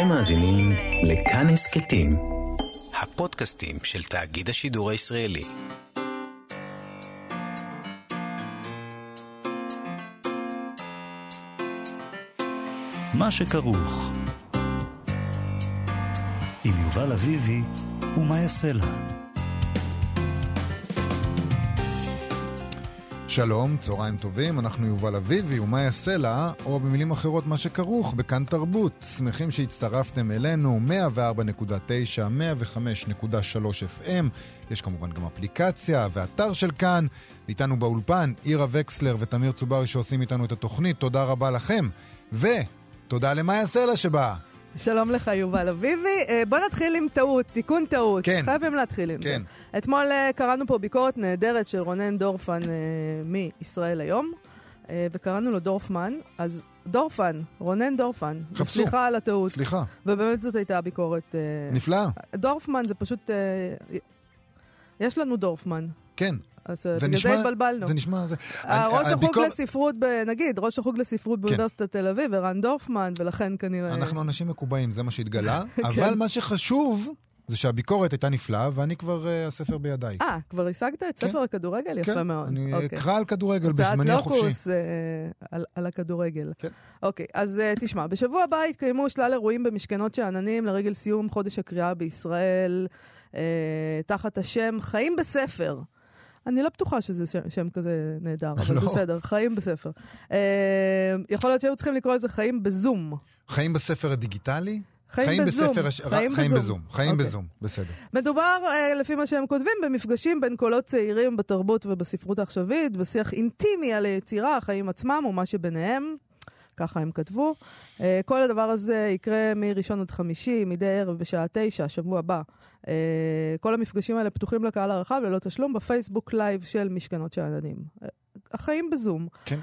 אתם מאזינים לכאן הסכתים, הפודקאסטים של תאגיד השידור הישראלי. מה שכרוך עם יובל אביבי ומה יעשה לה. שלום, צהריים טובים, אנחנו יובל אביבי ומה יעשה לה, או במילים אחרות מה שכרוך בכאן תרבות. שמחים שהצטרפתם אלינו, 104.9, 105.3 FM, יש כמובן גם אפליקציה ואתר של כאן. איתנו באולפן אירה וקסלר ותמיר צוברי שעושים איתנו את התוכנית, תודה רבה לכם, ותודה למה יעשה לה שבא. שלום לך יובל אביבי, בוא נתחיל עם טעות, תיקון טעות, כן. חייבים להתחיל עם כן. זה. אתמול קראנו פה ביקורת נהדרת של רונן דורפמן מישראל היום, וקראנו לו דורפמן, אז דורפמן, רונן דורפמן, סליחה על הטעות. סליחה. ובאמת זאת הייתה ביקורת. נפלאה. דורפמן זה פשוט, יש לנו דורפמן. כן. זה נשמע, זה נשמע, ראש החוג לספרות, נגיד, ראש החוג לספרות באוניברסיטת תל אביב, ורן דורפמן, ולכן כנראה... אנחנו אנשים מקובעים, זה מה שהתגלה, אבל מה שחשוב זה שהביקורת הייתה נפלאה, ואני כבר, הספר בידיי. כבר השגת את ספר הכדורגל? יפה מאוד. אני אקרא על כדורגל בזמני החופשי. קורס על הכדורגל. אוקיי, אז תשמע, בשבוע הבא התקיימו שלל אירועים במשכנות שאננים לרגל סיום חודש הקריאה בישראל, תחת השם חיים בספר. אני לא בטוחה שזה שם כזה נהדר, אבל בסדר, חיים בספר. יכול להיות שהיו צריכים לקרוא לזה חיים בזום. חיים בספר הדיגיטלי? חיים בזום. חיים בזום, בסדר. מדובר, לפי מה שהם כותבים, במפגשים בין קולות צעירים בתרבות ובספרות העכשווית, בשיח אינטימי על היצירה, החיים עצמם ומה שביניהם. ככה הם כתבו. כל הדבר הזה יקרה מראשון עד חמישי, מדי ערב בשעה 9, שבוע הבא. כל המפגשים האלה פתוחים לקהל הרחב ללא תשלום בפייסבוק לייב של משכנות שאננים. החיים בזום. כן.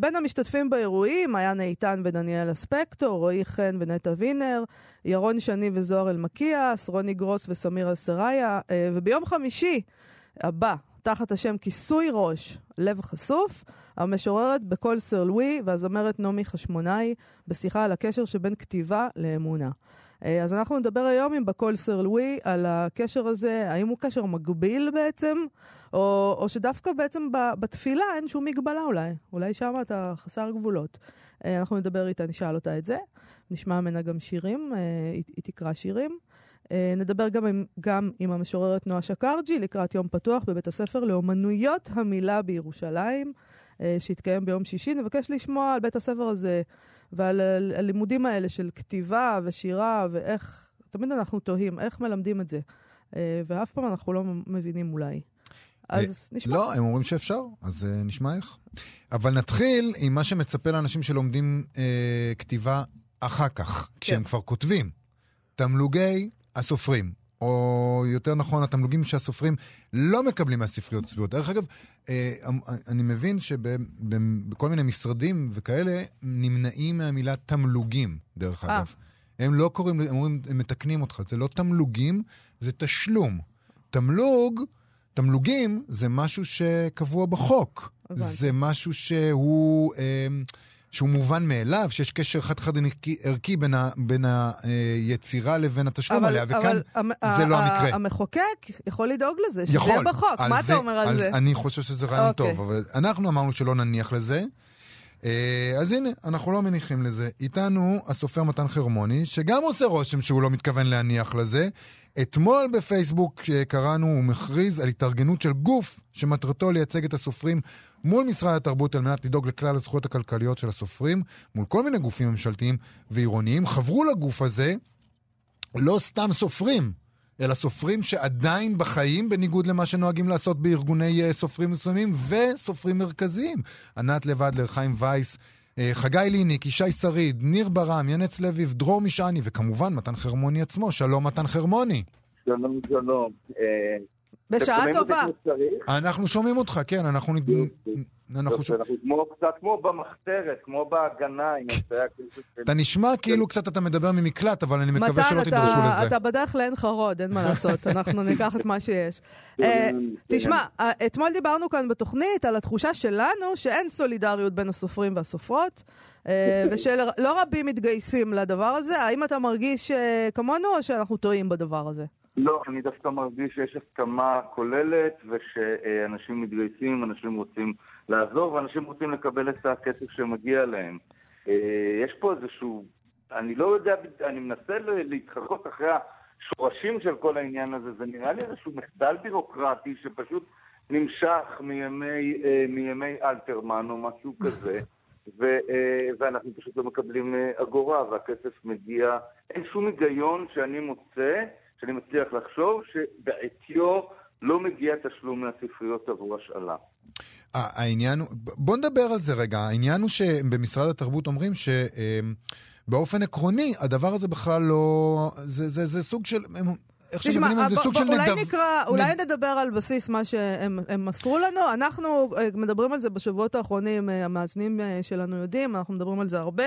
בין המשתתפים באירועים היה איתן ודניאל אספקטור, רועי חן ונטע וינר, ירון שני וזוהר אלמקיאס, רוני גרוס וסמירה סריה, וביום חמישי הבא, תחת השם כיסוי ראש, לב חשוף, המשוררת בקול סרלווי והזמרת נעמי חשמונאי בשיחה על הקשר שבין כתיבה לאמונה. אז אנחנו נדבר היום עם בקול סרלווי על הקשר הזה, האם הוא קשר מגביל בעצם, או שדווקא בעצם בתפילה אין שום מגבלה אולי. אולי שם אתה חסר גבולות. אנחנו נדבר איתה, נשאל אותה את זה. נשמע ממנה גם שירים, היא תקרא שירים. נדבר גם עם המשוררת נועה שקרג'י לקראת יום פתוח בבית הספר לאומנויות המילה בירושלים, שהתקיים ביום שישי. נבקש לשמוע על בית הספר הזה ועל הלימודים האלה של כתיבה ושירה, ואיך, תמיד אנחנו תוהים, איך מלמדים את זה. ואף פעם אנחנו לא מבינים אולי. אז נשמע. לא, הם אומרים שאפשר, אז נשמע איך. אבל נתחיל עם מה שמצפה לאנשים שלומדים כתיבה אחר כך, כשהם כבר כותבים. תמלוגי הסופרים, או יותר נכון, התמלוגים שהסופרים לא מקבלים מהספריות הצביעות. דרך אגב, אני מבין שבכל מיני משרדים וכאלה נמנעים מהמילה תמלוגים, דרך אגב. הם לא קוראים, הם מתקנים אותך, זה לא תמלוגים, זה תשלום. תמלוגים זה משהו שקבוע בחוק. זה משהו שהוא מובן מאליו, שיש קשר חד-חד ערכי בין היצירה לבין התשלום עליה, וכאן זה לא המקרה. המחוקק יכול לדאוג לזה, שזה יהיה בחוק. מה אתה אומר על זה? אני חושב שזה רעיון טוב, אבל אנחנו אמרנו שלא נניח לזה, אז הנה, אנחנו לא מניחים לזה. איתנו הסופר מתן חרמוני, שגם עושה רושם שהוא לא מתכוון להניח לזה. אתמול בפייסבוק קראנו, הוא מכריז על התארגנות של גוף שמטרתו לייצג את הסופרים מול משרד התרבות על מנת לדאוג לכלל הזכויות הכלכליות של הסופרים, מול כל מיני גופים ממשלתיים ועירוניים. חברו לגוף הזה לא סתם סופרים, אלא סופרים שעדיין בחיים, בניגוד למה שנוהגים לעשות בארגוני סופרים מסוימים, וסופרים מרכזיים. ענת לבדלר, חיים וייס, חגי ליניק, אישי שריד, ניר ברם, ינץ לביב, דרור משעני, וכמובן מתן חרמוני עצמו. שלום מתן חרמוני. שלום. בשעה טובה. אנחנו שומעים אותך, כן, אנחנו קצת כמו במחתרת, כמו בהגנה. אתה נשמע כאילו קצת אתה מדבר ממקלט, אבל אני מקווה שלא תדרשו לזה. מתן, אתה בדרך כלל אין חרוד, אין מה לעשות, אנחנו ניקח את מה שיש. תשמע, אתמול דיברנו כאן בתוכנית על התחושה שלנו שאין סולידריות בין הסופרים והסופרות, ושלא רבים מתגייסים לדבר הזה. האם אתה מרגיש כמונו או שאנחנו טועים בדבר הזה? לא, אני דווקא מרגיש שיש הסכמה כוללת, ושאנשים מתגייסים, אנשים רוצים לעזור, ואנשים רוצים לקבל את הכסף שמגיע להם. יש פה איזשהו, אני לא יודע, אני מנסה להתחקות אחרי השורשים של כל העניין הזה, זה נראה לי איזשהו מחדל בירוקרטי שפשוט נמשך מימי אלתרמן או משהו כזה. ואנחנו פשוט לא מקבלים אגורה, והכסף מגיע, אין שום היגיון שאני מוצא, שאני מצליח לחשוב שבעתיו לא מגיע תשלום מהספריות עבור השאלה. העניין הוא, בוא נדבר על זה רגע, העניין הוא שבמשרד התרבות אומרים שבאופן עקרוני הדבר הזה בכלל לא, זה סוג של, אולי נדבר על בסיס מה שהם מסרו לנו. אנחנו מדברים על זה בשבועות האחרונים, המאזינים שלנו יודעים, אנחנו מדברים על זה הרבה,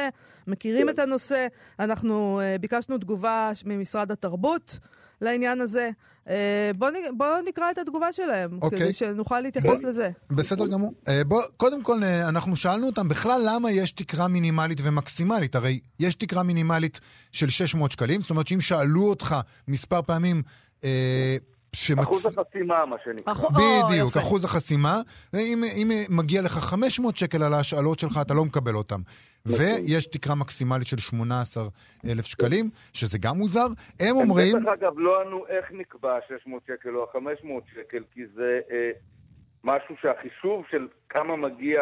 מכירים את הנושא. אנחנו ביקשנו תגובה ממשרד התרבות לעניין הזה. בואו נקרא את התגובה שלהם, כדי שנוכל להתייחס לזה. בסדר גמור. קודם כל, אנחנו שאלנו אותם בכלל למה יש תקרה מינימלית ומקסימלית. הרי יש תקרה מינימלית של 600 שקלים, זאת אומרת שאם שאלו אותך מספר פעמים... אחוז החסימה, מה שנקרא. בדיוק, אחוז החסימה. אם מגיע לך 500 שקל על השאלות שלך, אתה לא מקבל אותם. ויש תקרה מקסימלית של 18,000 שקלים, שזה גם מוזר. הם אומרים... הם בטח אגב לא ענו איך נקבע 600 שקל או 500 שקל, כי זה משהו שהחישוב של כמה מגיע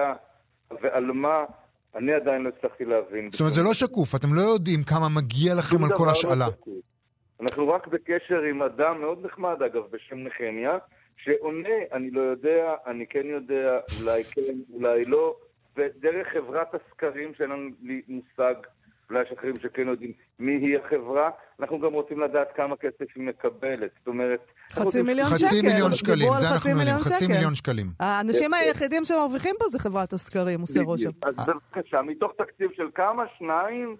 ועל מה, אני עדיין לא הצלחתי להבין. זאת אומרת, זה לא שקוף, אתם לא יודעים כמה מגיע לכם על כל השאלה. אנחנו רק בקשר עם אדם מאוד נחמד, אגב, בשם נחמיה, שעונה, אני לא יודע, אני כן יודע, אולי כן, אולי לא, ודרך חברת הסקרים שאין לנו מושג, אולי יש אחרים שכן יודעים מי היא החברה, אנחנו גם רוצים לדעת כמה כסף היא מקבלת, זאת אומרת... חצי מיליון שקלים, זה אנחנו יודעים, חצי מיליון שקלים. האנשים היחידים שמרוויחים פה זה חברת הסקרים, עושה רושם. אז זה בבקשה, מתוך תקציב של כמה, 2...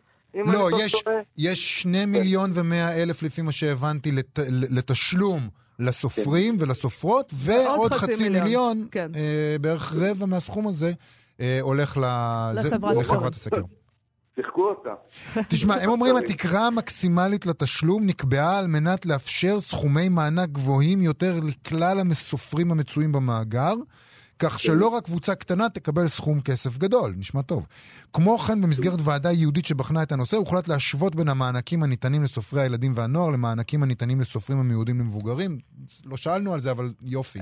לא, יש 2,100,000 לפי מה שהבנתי לתשלום לסופרים ולסופרות, ועוד 500,000, בערך רבע מהסכום הזה, הולך לחברת הסקר. תחקו אותה. תשמע, הם אומרים, התקרה המקסימלית לתשלום נקבעה על מנת לאפשר סכומי מענק גבוהים יותר לכלל הסופרים המצויים במאגר, כך שלא רק קבוצה קטנה תקבל סכום כסף גדול, נשמע טוב. כמו כן, במסגרת ועדה יהודית שבחנה את הנושא, הוחלט להשוות בין המענקים הניתנים לסופרי הילדים והנוער למענקים הניתנים לסופרים המיועדים למבוגרים. לא שאלנו על זה, אבל יופי.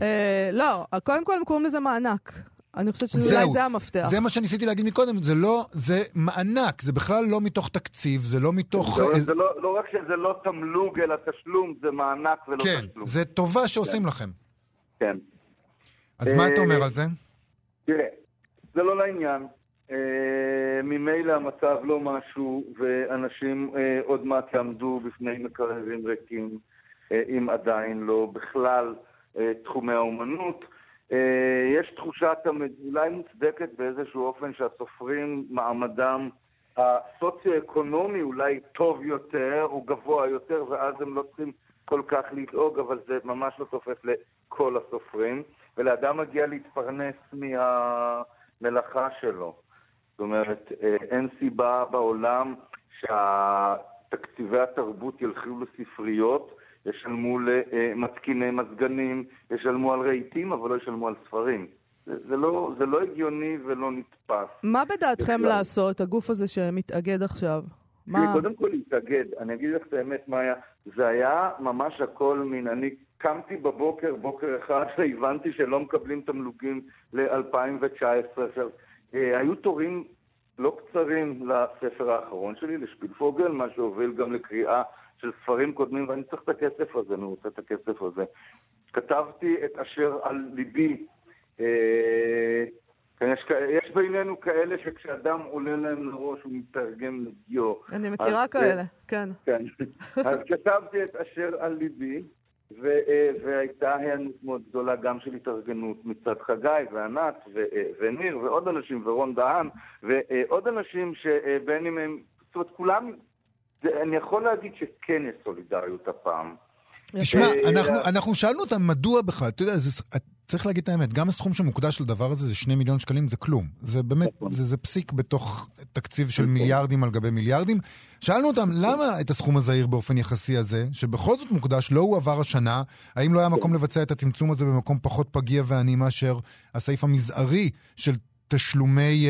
לא, קודם כל הם קוראים לזה מענק. אני חושבת שאולי זה המפתח. זה מה שניסיתי להגיד מקודם, זה לא, זה מענק, זה בכלל לא מתוך תקציב, זה לא מתוך... זה לא רק שזה לא תמלוג, אלא תשלום, זה מענק ולא תשלום. כן, זה טובה שעושים לכם. כן. אז מה אתה אומר על זה? תראה, זה לא לעניין. ממילא המצב לא משהו, ואנשים עוד מעט יעמדו בפני מקרבים ריקים, אם עדיין לא בכלל תחומי האומנות. יש תחושה אולי מוצדקת באיזשהו אופן שהסופרים, מעמדם הסוציו-אקונומי אולי טוב יותר, הוא גבוה יותר, ואז הם לא צריכים כל כך לדאוג, אבל זה ממש לא תופס לכל הסופרים. ולאדם מגיע להתפרנס מהמלאכה שלו. זאת אומרת, אין סיבה בעולם שהתקציבי התרבות ילכו לספריות, ישלמו למתקיני מזגנים, ישלמו על רהיטים, אבל לא ישלמו על ספרים. זה לא הגיוני ולא נתפס. מה בדעתכם לעשות, הגוף הזה שמתאגד עכשיו? קודם כל להתאגד. אני אגיד לך את האמת, מאיה, זה היה ממש הכל מן... אני קמתי בוקר אחד, והבנתי שלא מקבלים תמלוגים ל-2019. היו תורים לא קצרים לספר האחרון שלי, לשפילפוגל, מה שהוביל גם לקריאה של ספרים קודמים, ואני צריך את הכסף הזה, אני רוצה את הכסף הזה. כתבתי את אשר על ליבי. יש בינינו כאלה שכשאדם עולה להם לראש הוא מתרגם לדיו. אני מכירה כאלה, כן. אז כתבתי את אשר על ליבי, והייתה הענות מאוד גדולה גם של התארגנות מצד חגי וענת וניר ועוד אנשים ורון דהן ועוד אנשים שבין אם הם, זאת אומרת כולם, אני יכול להגיד שכן יש סולידריות הפעם. תשמע, אנחנו שאלנו אותם מדוע בכלל, אתה יודע, צריך להגיד את האמת, גם הסכום שמוקדש לדבר הזה זה 2 מיליון שקלים, זה כלום. זה באמת, זה פסיק בתוך תקציב של מיליארדים על גבי מיליארדים. שאלנו אותם, למה את הסכום הזעיר באופן יחסי הזה, שבכל זאת מוקדש, לא הוא עבר השנה, האם לא היה מקום לבצע את התמצום הזה במקום פחות פגיע ועני מאשר הסעיף המזערי של תשלומי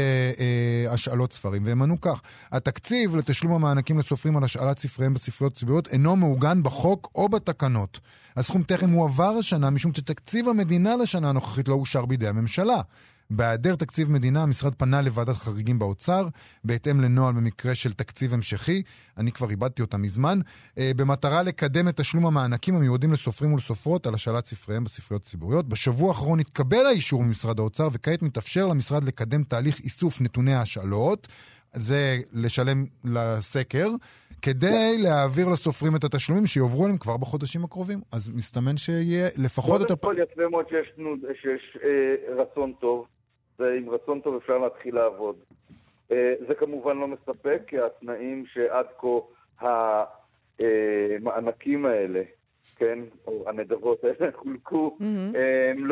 השאלות ספרים, והם ענו כך. התקציב לתשלום המענקים לסופרים על השאלת ספריהם בספריות ציבוריות אינו מעוגן בחוק או בתקנות. הסכום תכף מועבר השנה, משום שתקציב המדינה לשנה הנוכחית לא אושר בידי הממשלה. בהיעדר תקציב מדינה, המשרד פנה לוועדת חריגים באוצר, בהתאם לנוהל במקרה של תקציב המשכי, אני כבר איבדתי אותה מזמן, במטרה לקדם את תשלום המענקים המיועדים לסופרים ולסופרות על השאלת ספריהם בספריות ציבוריות. בשבוע האחרון התקבל האישור ממשרד האוצר, וכעת מתאפשר למשרד לקדם תהליך איסוף נתוני השאלות, זה לשלם לסקר, כדי להעביר לסופרים את התשלומים שיעברו להם כבר בחודשים הקרובים. אז מסתמן שיהיה לפחות את הפעם. קודם כל יפה מאוד שיש רצון טוב, ועם רצון טוב אפשר להתחיל לעבוד. זה כמובן לא מספק, כי התנאים שעד כה המענקים האלה, כן, או הנדבות האלה חולקו, הם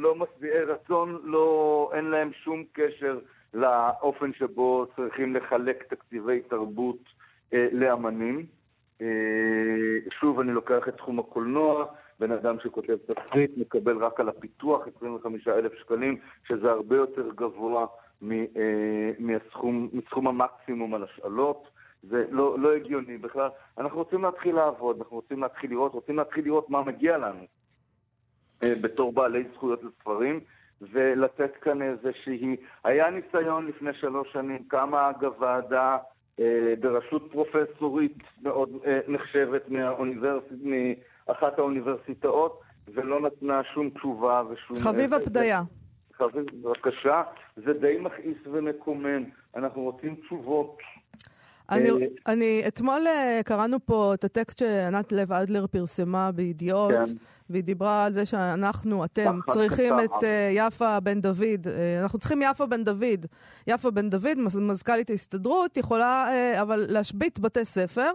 לא משביעי רצון, אין להם שום קשר לאופן שבו צריכים לחלק תקציבי תרבות לאמנים. שוב, אני לוקח את תחום הקולנוע, בן אדם שכותב תפריט מקבל רק על הפיתוח 25,000 שקלים, שזה הרבה יותר גבוה מסכום המקסימום על השאלות. זה לא הגיוני בכלל. אנחנו רוצים להתחיל לעבוד, אנחנו רוצים להתחיל לראות מה מגיע לנו בתור בעלי זכויות לספרים, ולתת כאן איזושהי... היה ניסיון לפני 3 שנים, כמה הוועדה בראשות פרופסורית מאוד נחשבת מאחת האוניברסיטאות, ולא נתנה שום תשובה ושום... חביב הפדיה. חביב, בבקשה. זה די מכעיס ומקומם. אנחנו רוצים תשובות. אתמול קראנו פה את הטקסט שענת לבדלר פרסמה בידיעות, והיא דיברה על זה שאנחנו, אתם, צריכים את יפה בן דוד, אנחנו צריכים יפה בן דוד. יפה בן דוד, מזכ"לית ההסתדרות, יכולה אבל להשבית בתי ספר,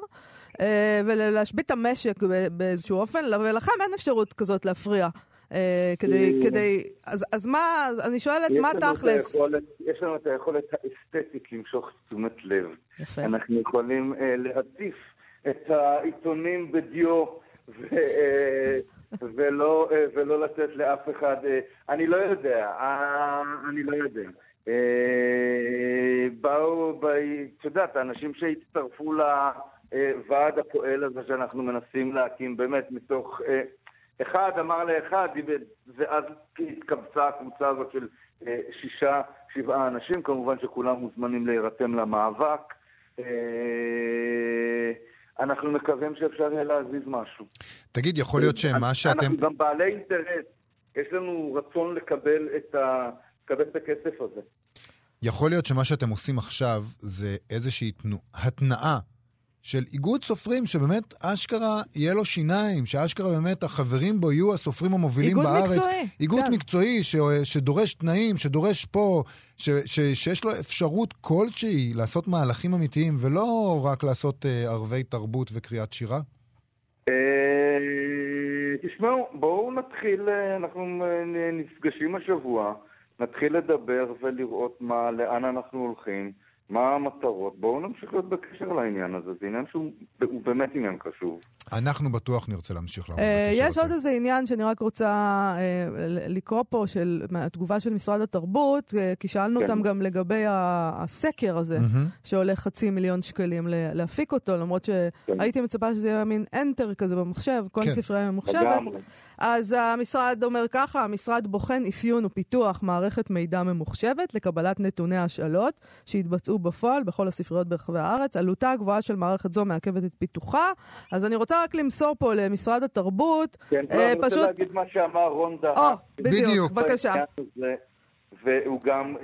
ולהשבית המשק באיזשהו אופן, ולכם אין אפשרות כזאת להפריע. אז מה, אני שואלת מה תכלס? יש לנו את היכולת האסתטית למשוך תשומת לב. אנחנו יכולים להטיף את העיתונים בדיו ולא לתת לאף אחד. אני לא יודע, באו, תדעת, האנשים שהצטרפו לוועד הפועל הזה שאנחנו מנסים להקים באמת מתוך... אחד אמר לאחד, ואז התקבצה הקבוצה הזאת של 6-7 אנשים, כמובן שכולם מוזמנים להירתם למאבק. אנחנו מקווים שאפשר להזיז משהו. תגיד, יכול להיות שמה שאתם... אנחנו גם בעלי אינטרס, יש לנו רצון לקבל את הכסף הזה. יכול להיות שמה שאתם עושים עכשיו זה איזושהי התנאה, של איגוד סופרים שבאמת אשכרה יהיה לו שיניים, שאשכרה באמת החברים בו יהיו הסופרים המובילים בארץ. איגוד מקצועי שדורש תנאים, שדורש פה, שיש לו אפשרות כלשהי לעשות מהלכים אמיתיים, ולא רק לעשות ערבי תרבות וקריאת שירה? תשמעו, בואו נתחיל, אנחנו נפגשים השבוע, נתחיל לדבר ולראות לאן אנחנו הולכים. מה המטרות? בואו נמשיך להיות בקשר לעניין הזה. זה עניין שהוא באמת עניין חשוב. אנחנו בטוח נרצה להמשיך לעבוד. יש עוד איזה עניין שאני רק רוצה לקרוא פה, של התגובה של משרד התרבות, כי שאלנו אותם גם לגבי הסקר הזה, שעולה 500,000 שקלים להפיק אותו, למרות שהייתי מצפה שזה יהיה מין אנטר כזה במחשב, כל ספרי ממוחשבת. אז המשרד אומר ככה, המשרד בוחן אפיון ופיתוח מערכת מידע ממוחשבת לקבלת נתוני השאלות שהתבצעו בפועל בכל הספריות ברחבי הארץ. עלותה הגבוהה של מערכת זו מעכבת את פיתוחה. אז אני רוצה רק למסור פה למשרד התרבות. כן, אני רוצה להגיד מה שאמר רון דהן. בדיוק, בבקשה. והוא גם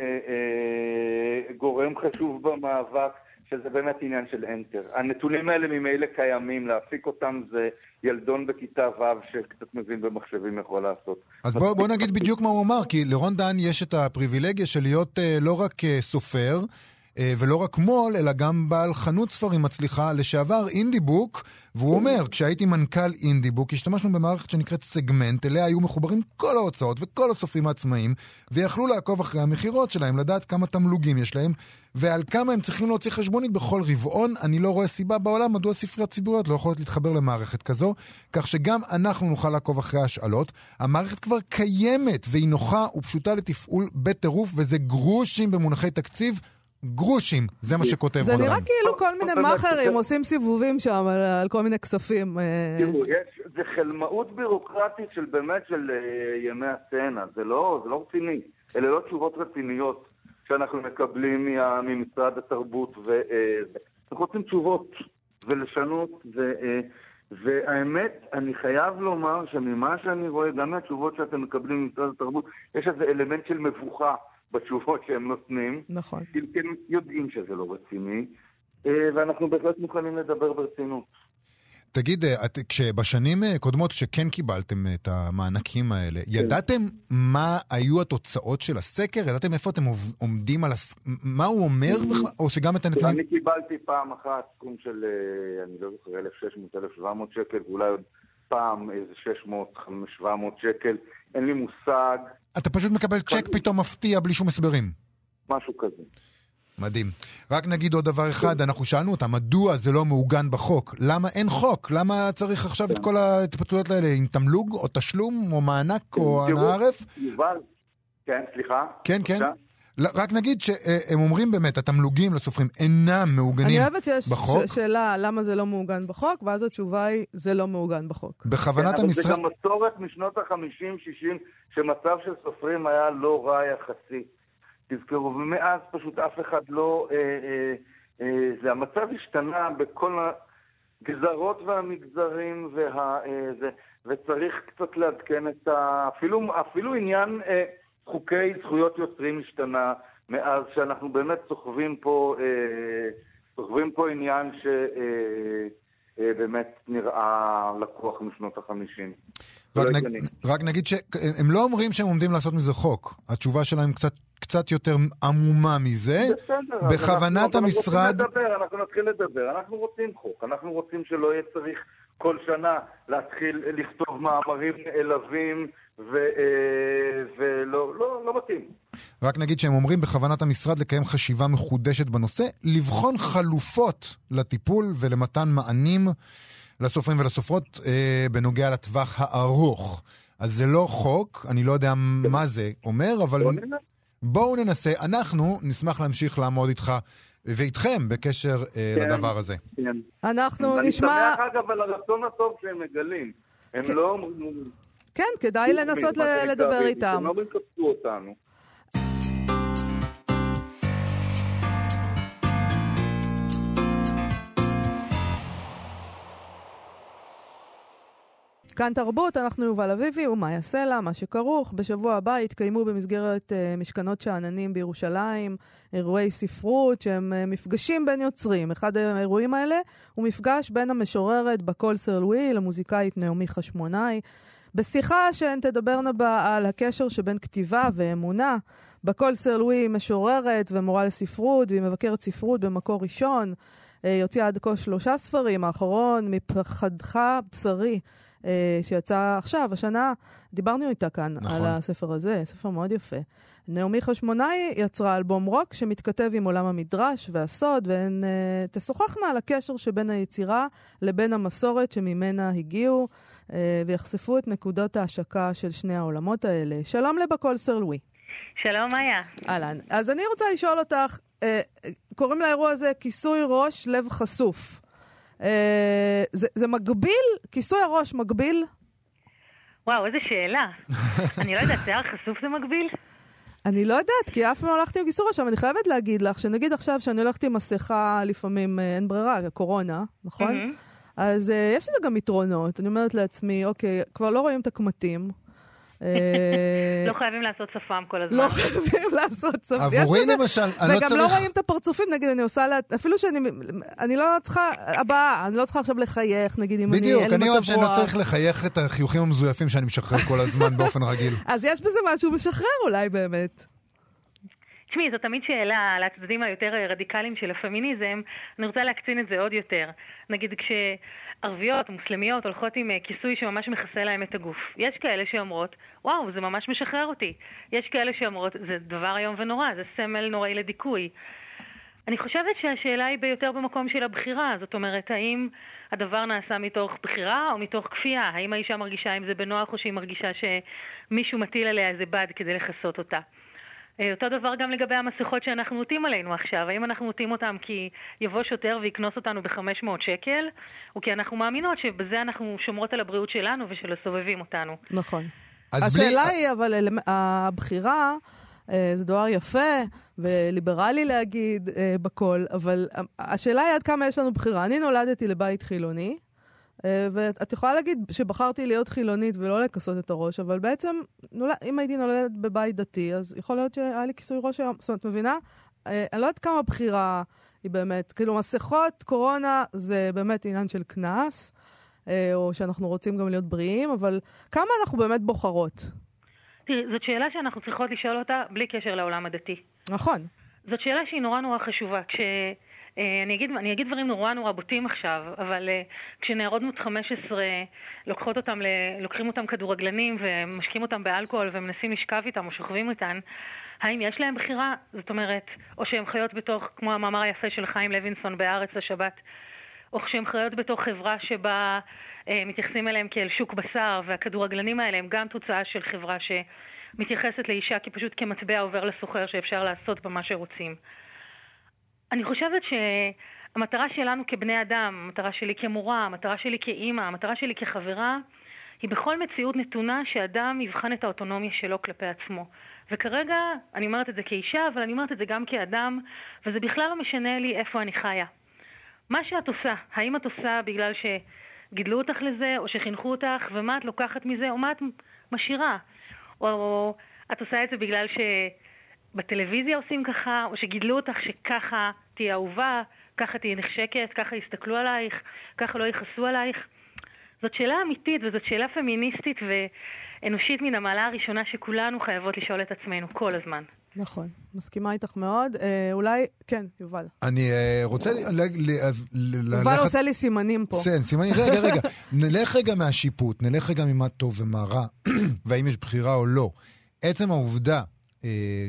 גורם חשוב במאבק שזה באמת עניין של אנטר. הנתונים האלה ממילא קיימים, להפיק אותם זה ילדון בכיתה ו' שקצת מבין במחשבים יכול לעשות. אז בוא נגיד בדיוק מה הוא אמר, כי לרון דן יש את הפריבילגיה של להיות לא רק סופר, ולא רק מול, אלא גם בעל חנות ספרים מצליחה, לשעבר אינדיבוק, והוא אומר, כשהייתי מנכ"ל אינדיבוק, השתמשנו במערכת שנקראת סגמנט, אליה היו מחוברים כל ההוצאות וכל הסופרים העצמאים, ויכלו לעקוב אחרי המחירות שלהם, לדעת כמה תמלוגים יש להם, ועל כמה הם צריכים להוציא חשבונית בכל רבעון. אני לא רואה סיבה בעולם מדוע ספרי הציבוריות לא יכולות להתחבר למערכת כזו, כך שגם אנחנו נוכל לעקוב אחרי השאלות. המערכת כבר קיימת, והיא נוחה ופשוטה לתפעול בטירוף, וזה גרושים במונחי תקציב, גרושים, זה מה שכותב עולם. זה נראה כאילו כל מיני מחרים עושים סיבובים שם על כל מיני כספים. תראו, זה חלמאות בירוקרטית של באמת של ימי הסצנה, זה לא רציני. אלה לא תשובות רציניות שאנחנו מקבלים ממשרד התרבות. אנחנו רוצים תשובות ולשנות, והאמת, אני חייב לומר שממה שאני רואה, גם מהתשובות שאתם מקבלים ממשרד התרבות, יש איזה אלמנט של מבוכה בתשובות שהם נותנים, נכון. כן יודעים שזה לא רציני, ואנחנו בהחלט מוכנים לדבר ברצינות. תגיד, כשבשנים קודמות שכן קיבלתם את המענקים האלה, כן. ידעתם מה היו התוצאות של הסקר? ידעתם איפה אתם עומדים על מה הוא אומר בכלל? או שגם את הנתונים? אני קיבלתי פעם אחת סכום של, אני לא זוכר, 1,600-1,700 שקל, ואולי עוד פעם איזה 600-700 שקל. אין לי מושג. אתה פשוט מקבל צ'ק פתאום מפתיע בלי שום הסברים. משהו כזה. מדהים. רק נגיד עוד דבר אחד, אנחנו שאלנו אותה, מדוע זה לא מעוגן בחוק? למה אין חוק? למה צריך עכשיו את כל ההתפתחויות האלה, עם תמלוג או תשלום או מענק או הנערף? כן, סליחה. כן, כן. רק נגיד שהם אומרים באמת, התמלוגים לסופרים אינם מעוגנים בחוק. אני אוהבת שיש שאלה למה זה לא מעוגן בחוק, ואז התשובה היא, זה לא מעוגן בחוק. בכוונת המשרד... אבל זה גם מסורת משנות ה-50-60, שמצב של סופרים היה לא רע יחסי. תזכרו, ומאז פשוט אף אחד לא... זה המצב השתנה בכל הגזרות והמגזרים, וצריך קצת לעדכן את ה... אפילו עניין... חוקי זכויות יוצרים השתנה מאז שאנחנו באמת סוחבים פה עניין שבאמת נראה לקוח משנות ה-50. רק נגיד שהם לא אומרים שהם עומדים לעשות מזה חוק. התשובה שלהם קצת יותר עמומה מזה. בכוונת המשרד... אנחנו נתחיל לדבר. אנחנו רוצים חוק. אנחנו רוצים שלא יהיה צריך כל שנה להתחיל לכתוב מאמרים נעלבים ולא לא מתאים. רק נגיד שהם אומרים בכוונת המשרד לקיים חשיבה מחודשת בנושא, לבחון חלופות לטיפול ולמתן מענים לסופרים ולסופרות בנוגע לטווח הארוך. אז זה לא חוק, אני לא יודע מה זה אומר, אבל בואו ננסה. אנחנו נשמח להמשיך לעמוד איתך ואיתכם בקשר לדבר הזה. אנחנו נשמע... אני שמח אגב על הרצון הטוב שהם מגלים. הם לא... כן, כדאי לנסות לדבר איתם. הם לא יקפצו אותנו. כאן תרבות, אנחנו יובל אביבי ומאיה סלע, מה שכרוך. בשבוע הבא התקיימו במסגרת משכנות שאננים בירושלים, אירועי ספרות שהם מפגשים בין יוצרים. אחד האירועים האלה הוא מפגש בין המשוררת בקול סרלואי למוזיקאית נעמי חשמונאי, בשיחה שהן תדברנה בה על הקשר שבין כתיבה ואמונה. בקול סרלואי משוררת ומורה לספרות, והיא מבקרת ספרות במקור ראשון. יוציאה עד כה 3 ספרים, האחרון מפחדך בשרי, שיצא עכשיו, השנה. דיברנו איתה כאן נכון. על הספר הזה, ספר מאוד יפה. נעמי חשמונאי יצרה אלבום רוק שמתכתב עם עולם המדרש והסוד, והן תשוחחנה על הקשר שבין היצירה לבין המסורת שממנה הגיעו, ויחשפו את נקודות ההשקה של שני העולמות האלה. שלום לבקול סרלואי. שלום, מאיה. אהלן. אז אני רוצה לשאול אותך, קוראים לאירוע הזה כיסוי ראש לב חשוף. זה מגביל? כיסוי הראש מגביל? וואו, איזה שאלה. אני לא יודעת, שיער חשוף זה מגביל? אני לא יודעת, כי אף פעם הולכתי עם כיסוי ראש, אבל אני חייבת להגיד לך, שנגיד עכשיו שאני הולכתי עם מסכה, לפעמים אין ברירה, קורונה, נכון? אז יש לזה גם יתרונות. אני אומרת לעצמי, אוקיי, כבר לא רואים את הקמטים, לא חייבים לעשות שפם כל הזמן. לא חייבים לעשות שפם. עבורי למשל, וגם לא רואים את הפרצופים, נגיד, אני עושה לה, אפילו שאני לא צריכה, הבאה, אני לא צריכה עכשיו לחייך, נגיד, אם אני... בדיוק, אני אוהב שאני לא צריך לחייך את החיוכים המזויפים שאני משחרר כל הזמן באופן רגיל. אז יש בזה משהו משחרר אולי באמת. תשמעי, זו תמיד שאלה על הצדדים היותר רדיקליים של הפמיניזם, אני רוצה להקצין את זה עוד יותר. נגיד, כשערביות, מוסלמיות, הולכות עם כיסוי שממש מכסה להם את הגוף. יש כאלה שאומרות, וואו, זה ממש משחרר אותי. יש כאלה שאומרות, זה דבר היום ונורא, זה סמל נוראי לדיכוי. אני חושבת שהשאלה היא ביותר במקום של הבחירה. זאת אומרת, האם הדבר נעשה מתוך בחירה או מתוך כפייה? האם האישה מרגישה אם זה בנוח או שהיא מרגישה שמישהו מטיל עליה איזה בד כדי לחסות אותה? אותו דבר גם לגבי המסכות שאנחנו מוטים עלינו עכשיו. האם אנחנו מוטים אותם כי יבוא שוטר ויקנוס אותנו ב500 שקל, או כי אנחנו מאמינות שבזה אנחנו שומרות על הבריאות שלנו ושל הסובבים אותנו? נכון. השאלה היא, אבל הבחירה, זה דואר יפה וליברלי להגיד בכל, אבל השאלה היא עד כמה יש לנו בחירה. אני נולדתי לבית חילוני, ואת יכולה להגיד שבחרתי להיות חילונית ולא לכסות את הראש, אבל בעצם, אם הייתי נולדת בבית דתי, אז יכול להיות שהיה לי כיסוי ראש היום. זאת אומרת, מבינה? אני לא יודעת כמה בחירה היא באמת. כאילו, מסכות, קורונה, זה באמת עניין של כנס, או שאנחנו רוצים גם להיות בריאים, אבל כמה אנחנו באמת בוחרות? תראי, זאת שאלה שאנחנו צריכות לשאול אותה בלי קשר לעולם הדתי. נכון. זאת שאלה שהיא נורא נורא חשובה, אני אגיד דברים נורא בוטים עכשיו, אבל כשנערות בנות 15 לוקחים אותם כדורגלנים ומשקים אותם באלכוהול ומנסים לשכב איתם או שוכבים איתן, האם יש להם בחירה? זאת אומרת, או שהם חיות בתוך, כמו המאמר היפה של חיים לוינסון בארץ השבת, או שהם חיות בתוך חברה שבה מתייחסים אליהם כאל שוק בשר, והכדורגלנים האלה הם גם תוצאה של חברה שמתייחסת לאישה פשוט כמטבע עובר לסוחר שאפשר לעשות במה שרוצים. אני חושבת שהמטרה שלנו כבני אדם, המטרה שלי כמורה, המטרה שלי כאימא, המטרה שלי כחברה, היא בכל מציאות נתונה שאדם יבחן את האוטונומיה שלו כלפי עצמו. וכרגע אני אומרת את זה כאישה, אבל אני אומרת את זה גם כאדם, וזה בכלל לא משנה לי איפה אני חיה. מה שאת עושה, האם את עושה בגלל שגידלו אותך לזה, או שחינכו אותך, ומה את לוקחת מזה, או מה את משאירה? או את עושה את זה בגלל ש... בטלוויזיה עושים ככה, או שגידלו אותך שככה תהיה אהובה, ככה תהיה נחשקת, ככה יסתכלו עלייך, ככה לא ייחסו עלייך. זאת שאלה אמיתית, וזאת שאלה פמיניסטית ואנושית מן המעלה הראשונה שכולנו חייבות לשאול את עצמנו כל הזמן. נכון, מסכימה איתך מאוד. אולי, כן, יובל. אני רוצה... יובל עושה לי סימנים פה. סימנים, רגע. נלך רגע מהשיפוט, נלך רגע ממה טוב ומה רע, והאם יש בחירה או לא. עצם העובדה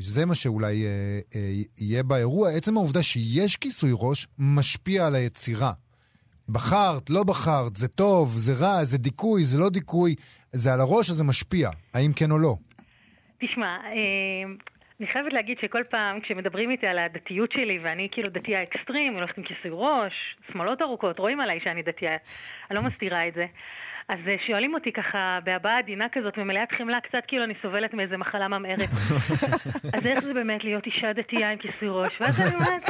זה מה שאולי יהיה באירוע, עצם העובדה שיש כיסוי ראש משפיע על היצירה. בחרת, לא בחרת, זה טוב, זה רע, זה דיכוי, זה לא דיכוי, זה על הראש, אז זה משפיע, האם כן או לא? תשמע, אני חייבת להגיד שכל פעם כשמדברים איתי על הדתיות שלי, ואני כאילו דתייה אקסטרים, הולכת עם כיסוי ראש, שמאלות ארוכות, רואים עליי שאני דתייה, אני לא מסתירה את זה. אז שואלים אותי ככה, בהבעה עדינה כזאת, ממלאת חמלה, קצת כאילו אני סובלת מאיזה מחלה ממארת. אז איך זה באמת להיות אישה דתייה עם כיסוי ראש? ואז אני אומרת...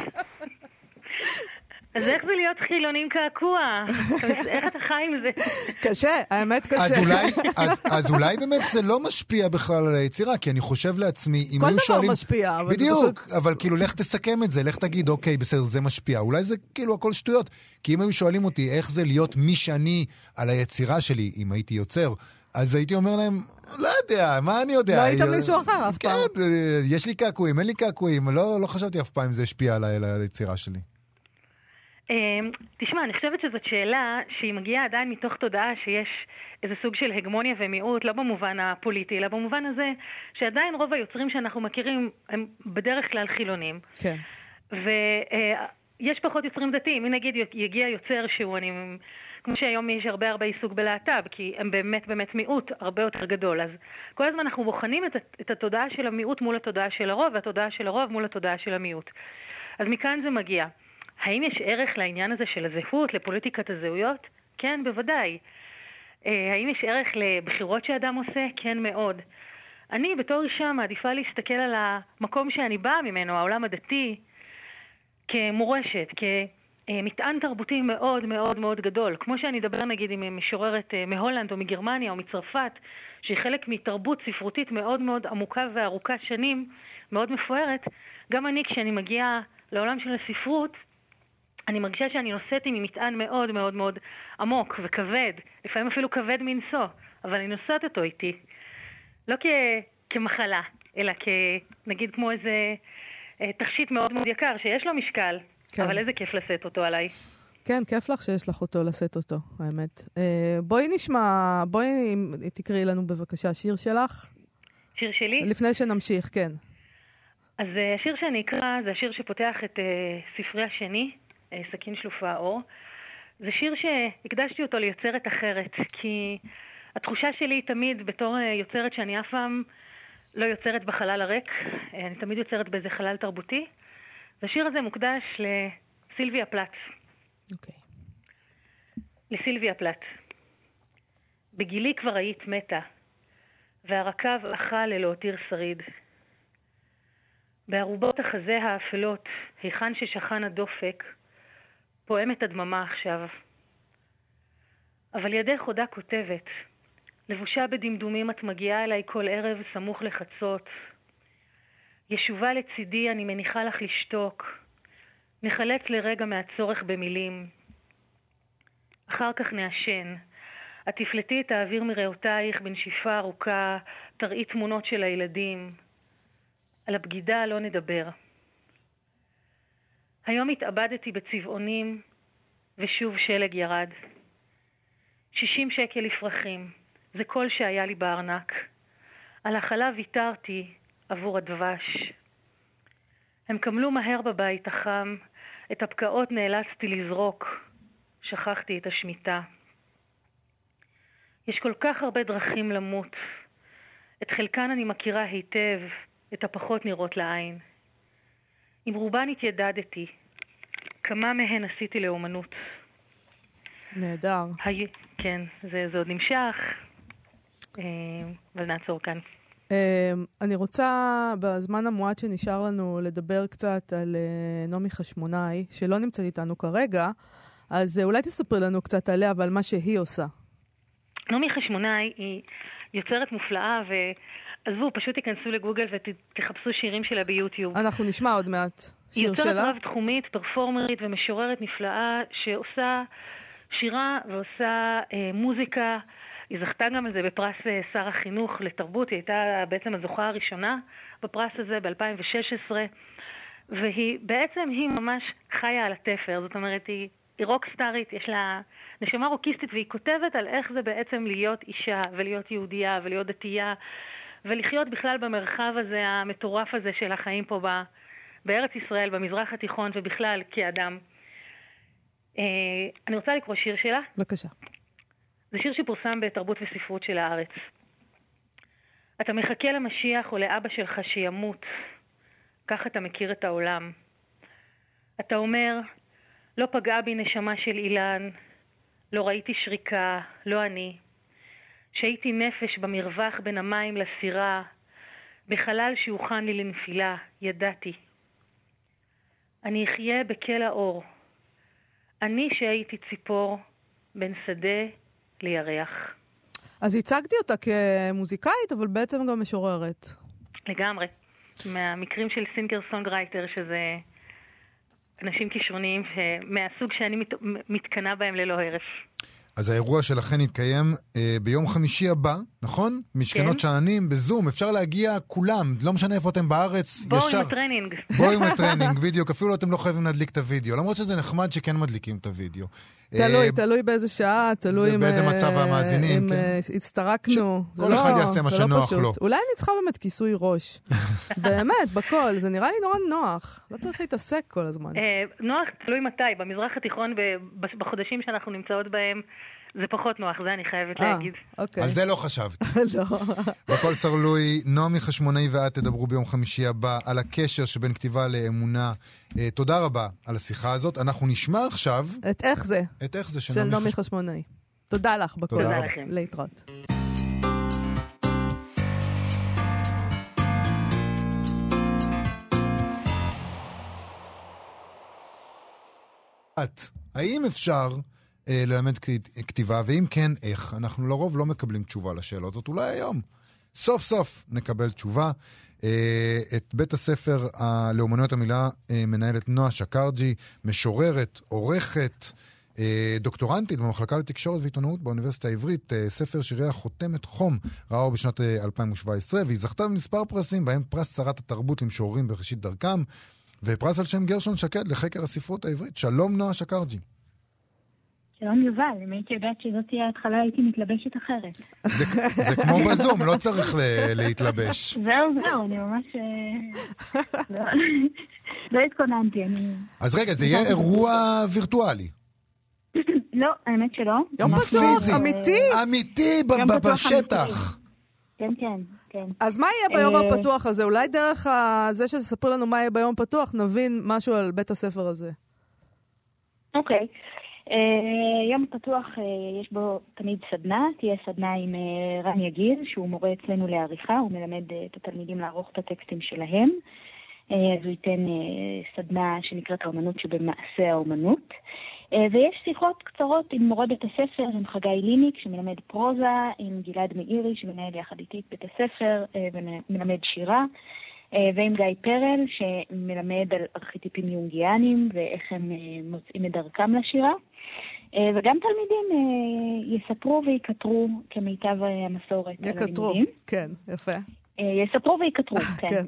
אז איך זה להיות חילונים קעקוע? איך אתה חי עם זה? קשה, האמת קשה. אז אולי באמת זה לא משפיע בכלל על היצירה, כי אני חושב לעצמי, אם היו שואלים... כל דבר משפיע. בדיוק, אבל כאילו לך תסכם את זה, לך תגיד, אוקיי, בסדר, זה משפיע. אולי זה כאילו הכל שטויות, כי אם היו שואלים אותי, איך זה להיות מי שאני על היצירה שלי, אם הייתי יוצר, אז הייתי אומר להם, לא יודע, מה אני יודע? לא הייתם מישהו אחר אף פעם. כן, יש לי קעקועים, אין לי קעקועים, לא חשבתי אף פעם זה השפיע על היצירה שלי. תשמע, אני חושבת שזאת שאלה שהיא מגיעה עדיין מתוך תודעה שיש איזה סוג של הגמוניה ומיעוט, לא במובן הפוליטי, אלא במובן הזה שעדיין רוב היוצרים שאנחנו מכירים הם בדרך כלל חילונים. כן. ויש פחות יוצרים דתיים. אם נגיד יגיע יוצר שהוא, כמו שהיום יש הרבה עיסוק בלהט"ב, כי הם באמת מיעוט הרבה יותר גדול. אז כל הזמן אנחנו בוחנים את התודעה של המיעוט מול התודעה של הרוב, והתודעה של הרוב מול התודעה של המיעוט. אז מכאן זה מגיע. האם יש ערך לעניין הזה של הזהות, לפוליטיקת הזהויות? כן, בוודאי. האם יש ערך לבחירות שאדם עושה? כן, מאוד. אני בתור אישה מעדיפה להסתכל על המקום שאני באה ממנו, העולם הדתי, כמורשת, מטען תרבותי מאוד מאוד מאוד גדול. כמו שאני אדבר נגיד עם משוררת מהולנד או מגרמניה או מצרפת, שהיא חלק מתרבות ספרותית מאוד מאוד עמוקה וארוכה שנים, מאוד מפוארת, גם אני כשאני מגיעה לעולם של הספרות, אני מרגישה שאני נושאת עם מטען מאוד מאוד מאוד עמוק וכבד, לפעמים אפילו כבד מנשוא, אבל אני נושאת אותו איתי. לא כמחלה, אלא נגיד כמו איזה תכשיט מאוד מאוד יקר שיש לו משקל, כן. אבל איזה כיף לשאת אותו עליי. כן, כיף לך שיש לך אותו לשאת אותו, האמת. בואי תקראי לנו בבקשה שיר שלך. שיר שלי? לפני שנמשיך, כן. אז השיר שאני אקרא זה השיר שפותח את ספרי השני, סכין שלופה האור. זה שיר שהקדשתי אותו ליוצרת אחרת, כי התחושה שלי תמיד בתור יוצרת שאני אף פעם לא יוצרת בחלל הריק, אני תמיד יוצרת באיזה חלל תרבותי. השיר הזה מוקדש לסילביה פלט. אוקיי. לסילביה פלט. בגילי כבר היית מתה, והרקב אכל ללהותיר שריד. בערובות החזה האפלות, היכן ששכן הדופק, פועמת הדממה עכשיו. אבל ידך עודה כותבת, לבושה בדמדומים את מגיעה אליי כל ערב סמוך לחצות, ישובה לצידי, אני מניחה לך לשתוק. נחלץ לרגע מהצורך במילים. אחר כך נעשן. את תפלטי את האוויר מראותייך בנשיפה ארוכה, תראי תמונות של הילדים. על הבגידה לא נדבר. היום התאבדתי בצבעונים, ושוב שלג ירד. 60 שקל לפרחים. זה כל שהיה לי בארנק. על החלב ויתרתי, עבור הדבש. הם קמלו מהר בבית החם, את הפקעות נאלצתי לזרוק, שכחתי את השמיטה. יש כל כך הרבה דרכים למות, את חלקן אני מכירה היטב, את הפחות נראות לעין. עם רובן התיידדתי, כמה מהן עשיתי לאומנות. נהדר. כן, זה עוד נמשך, אבל נעצור כאן. אני רוצה בזמן המועט שנשאר לנו לדבר קצת על נעמי חשמונאי, שלא נמצאת איתנו כרגע, אז אולי תספר לנו קצת עליה ועל מה שהיא עושה. נעמי חשמונאי היא יוצרת מופלאה, ועזבו, פשוט תיכנסו לגוגל ותחפשו שירים שלה ביוטיוב. אנחנו נשמע עוד מעט שיר שלה. היא יוצרת רב-תחומית, פרפורמרית ומשוררת נפלאה, שעושה שירה ועושה מוזיקה, היא זכתה גם על זה בפרס שר החינוך לתרבות, היא הייתה בעצם הזוכה הראשונה בפרס הזה ב-2016, והיא בעצם היא ממש חיה על התפר, זאת אומרת היא רוקסטארית, יש לה נשמה רוקיסטית, והיא כותבת על איך זה בעצם להיות אישה ולהיות יהודייה ולהיות דתייה, ולחיות בכלל במרחב הזה המטורף הזה של החיים פה בארץ ישראל, במזרח התיכון ובכלל כאדם. אני רוצה לקרוא שיר שלה. בבקשה. זה שיר שפורסם בתרבות וספרות של הארץ. אתה מחכה למשיח או לאבא שלך שימות, כך אתה מכיר את העולם. אתה אומר, לא פגעה בי נשמה של אילן, לא ראיתי שריקה, לא אני. שהייתי נפש במרווח בין המים לסירה, בחלל שהוכן לי לנפילה, ידעתי. אני אחיה בכל האור. אני שהייתי ציפור בין שדה, לירח. אז הצגתי אותה כמוזיקאית, אבל בעצם גם משוררת. לגמרי. מהמקרים של סינגר סונגרייטר, שזה אנשים כישרוניים מהסוג שאני מתקנה בהם ללא הרף. אז האירוע שלכן יתקיים ביום חמישי הבא, נכון? משכנות שעננים, בזום, אפשר להגיע כולם, לא משנה איפה אתם בארץ, בואו עם הטרנינג. בואו עם הטרנינג, בדיוק, אפילו אתם לא חייבים להדליק את הוידאו, למרות שזה נחמד שכן מדליקים את הוידאו. תלוי באיזה שעה, תלוי באיזה מצב המאזינים. הצטרקנו. כל אחד יעשה מה שנוח לו. אולי אני צריכה באמת כיסוי ראש. באמת, בכל, זה נראה לי נורא נוח. לא צריך להתעסק כל הזמן. נוח תלוי מתי, במזרח התיכון, בחודשים שאנחנו נמצאות בהם, זה פחות נוח, זה אני חייבת להגיד. על זה לא חשבת. לא. בקול סרלוי, נעמי חשמונאי ואת תדברו ביום חמישי הבא על הקשר שבין כתיבה לאמונה. תודה רבה על השיחה הזאת. אנחנו נשמע עכשיו את איך זה. את איך זה של נעמי חשמונאי. תודה לך בקול. תודה לכם. להתראות. לדעת האם אפשר ללמד כתיבה, ואם כן, איך? אנחנו לרוב לא מקבלים תשובה לשאלות, זאת אולי היום. סוף סוף נקבל תשובה. את בית הספר לאומנויות המילה מנהלת נועה שקרג'י, משוררת, עורכת, דוקטורנטית במחלקה לתקשורת ועיתונאות באוניברסיטה העברית. ספר שיריה חותמת חום ראה אור בשנת 2017, והיא זכתה במספר פרסים, בהם פרס שרת התרבות למשוררים בראשית דרכם, ופרס על שם גרשון שקד לחקר הספרות העברית. שלום נועה שקרג'י. שלום יובל, אם הייתי יודעת שזו תהיה ההתחלה, הייתי מתלבשת אחרת. זה כמו בזום, לא צריך להתלבש. זהו, אני ממש... לא התכוננתי, אני... אז רגע, זה יהיה אירוע וירטואלי. לא, האמת שלא. יום פתוח, אמיתי. אמיתי בשטח. כן, כן, כן. אז מה יהיה ביום הפתוח הזה? אולי דרך זה שתספר לנו מה יהיה ביום הפתוח, נבין משהו על בית הספר הזה. אוקיי. יום פתוח יש בו תמיד סדנה, תהיה סדנה עם רמי גיל, שהוא מורה אצלנו לעריכה, הוא מלמד את התלמידים לערוך את הטקסטים שלהם. אז הוא ייתן סדנה שנקראת האומנות שבמעשה האומנות. ויש שיחות קצרות עם מורה בית הספר, עם חגי ליניק שמלמד פרוזה, עם גלעד מאירי שמנהל יחד איתי את בית הספר ומלמד שירה, ועם גיא פרל שמלמד על ארכיטיפים יונגיאנים ואיך הם מוצאים את דרכם לשירה. וגם תלמידים יספרו ויקטרו כמיטב המסורת. יקטרו, כן, יפה. יספרו ויקטרו, כן.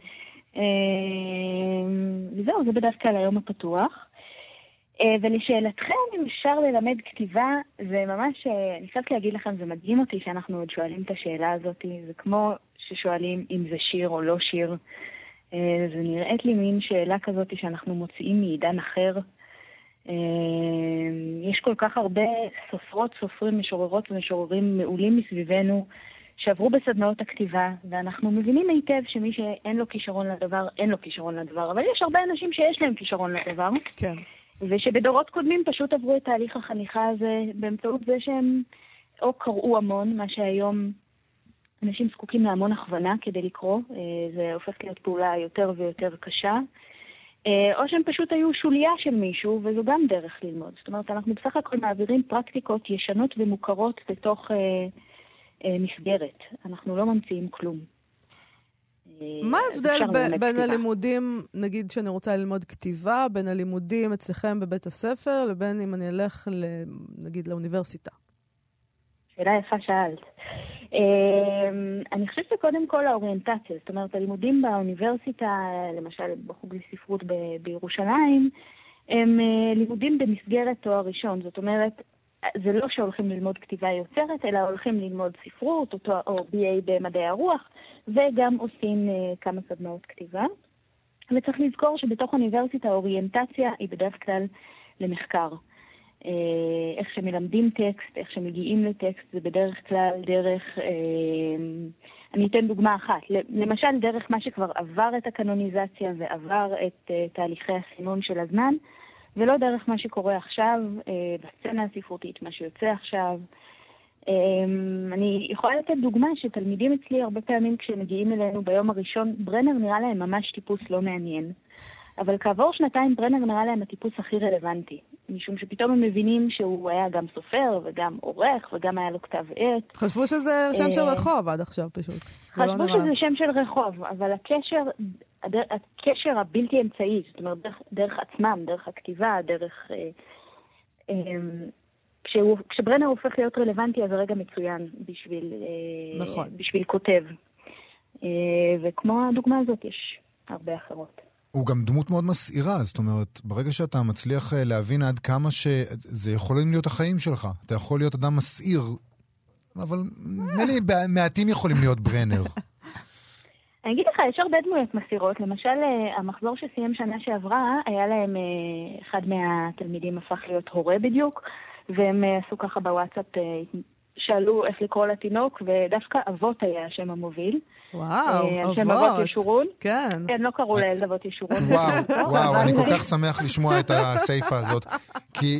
וזהו, זה בדרך כלל היום הפתוח. ולשאלתכם, אם אפשר ללמד כתיבה, זה ממש, אני חייבת להגיד לכם, זה מדהים אותי שאנחנו עוד שואלים את השאלה הזאת, זה כמו ששואלים אם זה שיר או לא שיר. זה נראית לי מין שאלה כזאת שאנחנו מוצאים מעידן אחר. יש כל כך הרבה סופרות, סופרים, משוררות ומשוררים מעולים מסביבנו שעברו בסדנאות הכתיבה, ואנחנו מבינים היטב שמי שאין לו כישרון לדבר, אין לו כישרון לדבר. אבל יש הרבה אנשים שיש להם כישרון לדבר. כן. ושבדורות קודמים פשוט עברו את תהליך החניכה הזה באמצעות זה שהם או קראו המון, מה שהיום אנשים זקוקים להמון הכוונה כדי לקרוא, זה הופך להיות פעולה יותר ויותר קשה, או שהם פשוט היו שוליה של מישהו, וזו גם דרך ללמוד. זאת אומרת, אנחנו בסך הכל מעבירים פרקטיקות ישנות ומוכרות בתוך מסגרת. אנחנו לא ממציאים כלום. מה ההבדל בין הלימודים, נגיד שאני רוצה ללמוד כתיבה, בין הלימודים אצלכם בבית הספר, לבין אם אני אלך, נגיד, לאוניברסיטה? שאלה יפה שאלת. אני חושבת שקודם כל האוריינטציה, זאת אומרת, הלימודים באוניברסיטה, למשל בחוג לספרות בירושלים, הם לימודים במסגרת תואר ראשון. זאת אומרת, זה לא שהולכים ללמוד כתיבה יוצרת, אלא הולכים ללמוד ספרות או BA במדעי הרוח, וגם עושים כמה סדנאות כתיבה. וצריך לזכור שבתוך אוניברסיטה האוריינטציה היא בדרך כלל למחקר. איך שמלמדים טקסט, איך שמגיעים לטקסט, זה בדרך כלל דרך, אני אתן דוגמה אחת, למשל דרך מה שכבר עבר את הקנוניזציה ועבר את תהליכי הסינון של הזמן, ולא דרך מה שקורה עכשיו, בסצנה הספרותית, מה שיוצא עכשיו. אני יכולה לתת דוגמה שתלמידים אצלי הרבה פעמים כשמגיעים אלינו ביום הראשון, ברנר נראה להם ממש טיפוס לא מעניין. אבל כעבור שנתיים ברנר נראה להם הטיפוס הכי רלוונטי, משום שפתאום הם מבינים שהוא היה גם סופר וגם עורך וגם היה לו כתב עת. חשבו שזה שם של רחוב עד עכשיו פשוט. חשבו שזה שם של רחוב, אבל הקשר הבלתי אמצעי, זאת אומרת דרך עצמם, דרך הכתיבה, דרך... כשברנר הופך להיות רלוונטי אז הרגע מצוין בשביל כותב. וכמו הדוגמה הזאת יש הרבה אחרות. הוא גם דמות מאוד מסעירה, זאת אומרת, ברגע שאתה מצליח להבין עד כמה שזה יכולים להיות החיים שלך, אתה יכול להיות אדם מסעיר, אבל מלי, מעטים יכולים להיות ברנר. אני אגיד לך, יש הרבה דמויות מסעירות, למשל, המחזור שסיים שנה שעברה, היה להם, אחד מהתלמידים הפך להיות הורה בדיוק, והם עשו ככה בוואטסאפ, שאלו איך לקרוא לתינוק, ודווקא אבות היה השם המוביל. וואו, אבות. השם אבות ישורון. כן. כן, לא קראו לילד אבות ישורון. וואו, אני כל כך שמח לשמוע את הסייפה הזאת. כי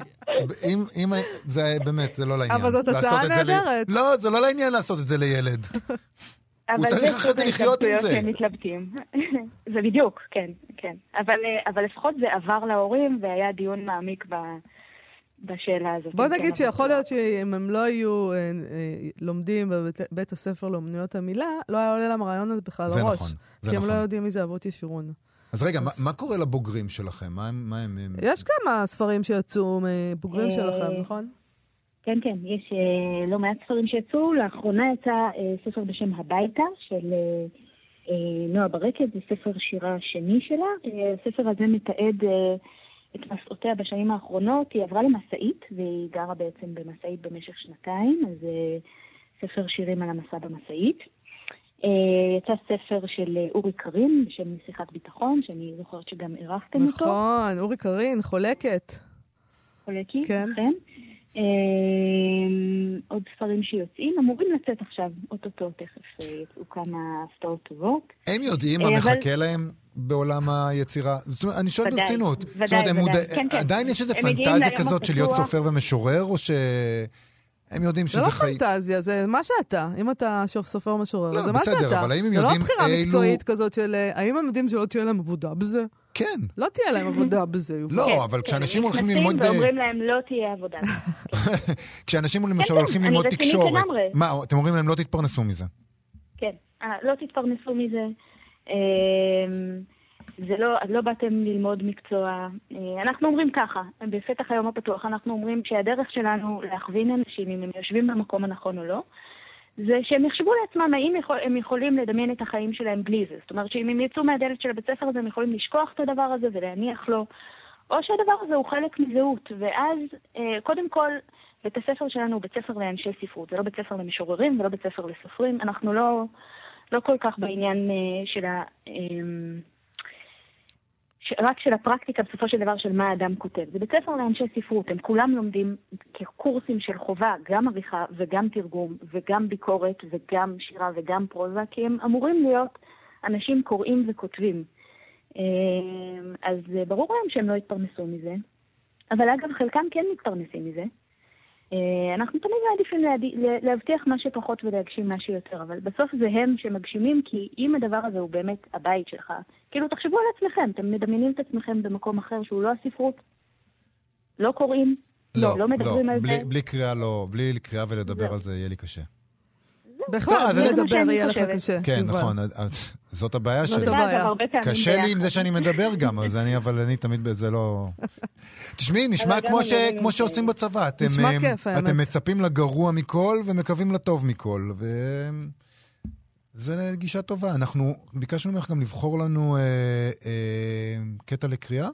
אם זה באמת, זה לא לעניין. אבל זאת הצעה נהדרת. לא, זה לא לעניין לעשות את זה לילד. הוא צריך אחרי זה לחיות עם זה. זה בדיוק, כן. אבל לפחות זה עבר להורים, והיה דיון מעמיק בשאלה הזאת. בוא נגיד שיכול להיות שאם הם לא היו לומדים בבית הספר לאומנויות המילה, לא היה עולה להם הרעיון הזה בכלל לראש. כי הם לא יודעים מי זה אבות ישורון. אז רגע, מה קורה לבוגרים שלכם? יש כמה ספרים שיצאו מבוגרים שלכם, נכון? כן, כן, יש לא מעט ספרים שיצאו. לאחרונה יצא ספר בשם הביתה של נועה ברקת, זה ספר שירה שני שלה. הספר הזה מתעד את מסעותיה בשנים האחרונות. היא עברה למסעית, והיא גרה בעצם במסעית במשך שנתיים, אז ספר שירים על המסע במסעית. יצא ספר של אורי קרן, בשם שיחת ביטחון, שאני זוכרת שגם ערכתם נכון, אותו. נכון, אורי קרן, חולקת. חולקי, כן. נכון. עוד ספרים שיוצאים, אמורים לצאת עכשיו, אוטוטו, תכף יצאו כמה הפתעות טובות. הם יודעים מה מחכה להם בעולם היצירה? זאת אומרת, אני שואל ברצינות. עדיין יש איזו פנטזיה כזאת של להיות סופר ומשורר, או שהם יודעים שזה חיים? זה לא פנטזיה, זה מה שאתה. אם אתה סופר ומשורר, זה מה שאתה. זה לא בחירה מקצועית כזאת של, האם הם יודעים שלא תהיה להם עבודה בזה? כן. לא תהיה להם עבודה בזה. לא, אבל כשאנשים הולכים ללמוד... ואומרים להם לא תהיה עבודה. כשאנשים למשל הולכים ללמוד תקשורת, מה, אתם אומרים להם לא תתפרנסו מזה? כן, לא תתפרנסו מזה. זה לא באתם ללמוד מקצוע. אנחנו אומרים ככה, בפתח היום הפתוח אנחנו אומרים שהדרך שלנו להכווין אנשים, אם הם יושבים במקום הנכון או לא, זה שהם יחשבו לעצמם האם הם יכולים לדמיין את החיים שלהם בלי זה. זאת אומרת שאם הם יצאו מהדלת של הבית ספר הזה, הם יכולים לשכוח את הדבר הזה ולהניח לו. או שהדבר הזה הוא חלק מזהות. ואז, קודם כל, בית הספר שלנו הוא בית ספר לאנשי ספרות. זה לא בית ספר למשוררים ולא בית ספר לסופרים. אנחנו לא כל כך בעניין של ה... רק של הפרקטיקה בסופו של דבר של מה האדם כותב. זה בית ספר לאנשי ספרות, הם כולם לומדים כקורסים של חובה, גם עריכה וגם תרגום וגם ביקורת וגם שירה וגם פרוזה, כי הם אמורים להיות אנשים קוראים וכותבים. אז ברור להם שהם לא התפרנסו מזה, אבל אגב חלקם כן מתפרנסים מזה. אנחנו תמיד מעדיפים להבטיח מה שפחות ולהגשים מה שיותר, אבל בסוף זה הם שמגשימים, כי אם הדבר הזה הוא באמת הבית שלך, כאילו תחשבו על עצמכם, אתם מדמיינים את עצמכם במקום אחר שהוא לא הספרות, לא קוראים, לא מדברים על זה. בלי קריאה ולדבר על זה יהיה לי קשה. בכלל, ולדבר יהיה לך קשה. כן, נכון, זאת הבעיה שלי. קשה לי עם זה שאני מדבר גם, אבל אני תמיד זה לא... תשמעי, נשמע כמו שעושים בצבא. נשמע כיף, האמת. אתם מצפים לגרוע מכל ומקווים לטוב מכל, וזה גישה טובה. אנחנו ביקשנו ממך גם לבחור לנו קטע לקריאה.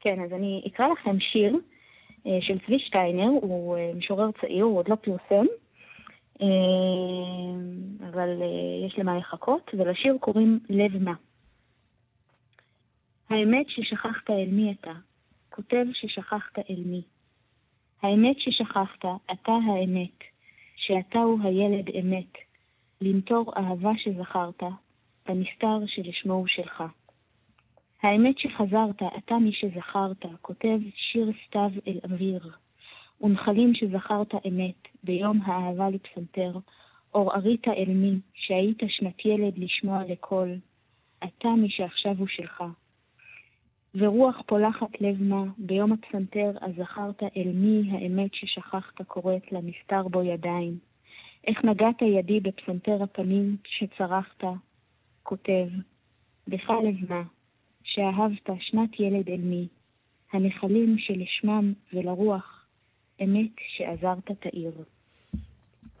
כן, אז אני אקרא לכם שיר של צבי שטיינר, הוא משורר צעיר, הוא עוד לא פרסם, אבל יש למה לחכות, ולשיר קוראים לב מה. האמת ששכחת אל מי אתה, כותב ששכחת אל מי. האמת ששכחת, אתה האמת, שאתה הוא הילד אמת, למתור אהבה שזכרת, במסתר שלשמו הוא שלך. האמת שחזרת, אתה מי שזכרת, כותב שיר סתיו אל אוויר. ונחלים שזכרת אמת, ביום האהבה לפסנתר, עורערית אל מי, שהיית שנת ילד לשמוע לקול, אתה מי שעכשיו הוא שלך. ורוח פולחת לב מה, ביום הפסנתר, אז זכרת אל מי האמת ששכחת קוראת לה, נסתר בו ידיים. איך נגעת ידי בפסנתר הפנים שצרחת, כותב, בך לב מה, שאהבת שנת ילד אל מי, הנחלים שלשמם ולרוח, אמת שעזרת תאיר.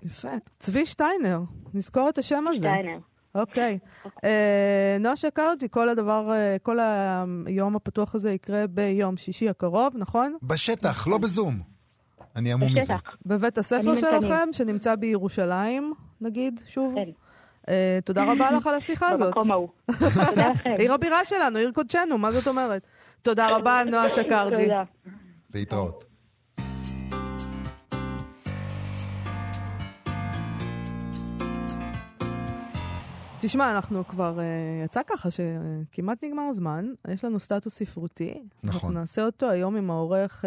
יפה. צבי שטיינר. נזכור את השם הזה. שטיינר. אוקיי. נועה שקרג'י, כל היום הפתוח הזה יקרה ביום שישי הקרוב, נכון? בשטח, לא בזום. אני אמור מזה. בבית הספר שלכם, שנמצא בירושלים, נגיד, שוב. תודה רבה לך על השיחה הזאת. במקום ההוא. תודה לכם. עיר הבירה שלנו, עיר קודשנו, מה זאת אומרת? תודה רבה, נועה שקרג'י. תודה. להתראות. תשמע, אנחנו כבר יצא ככה שכמעט נגמר הזמן, יש לנו סטטוס ספרותי. נכון. אנחנו נעשה אותו היום עם העורך,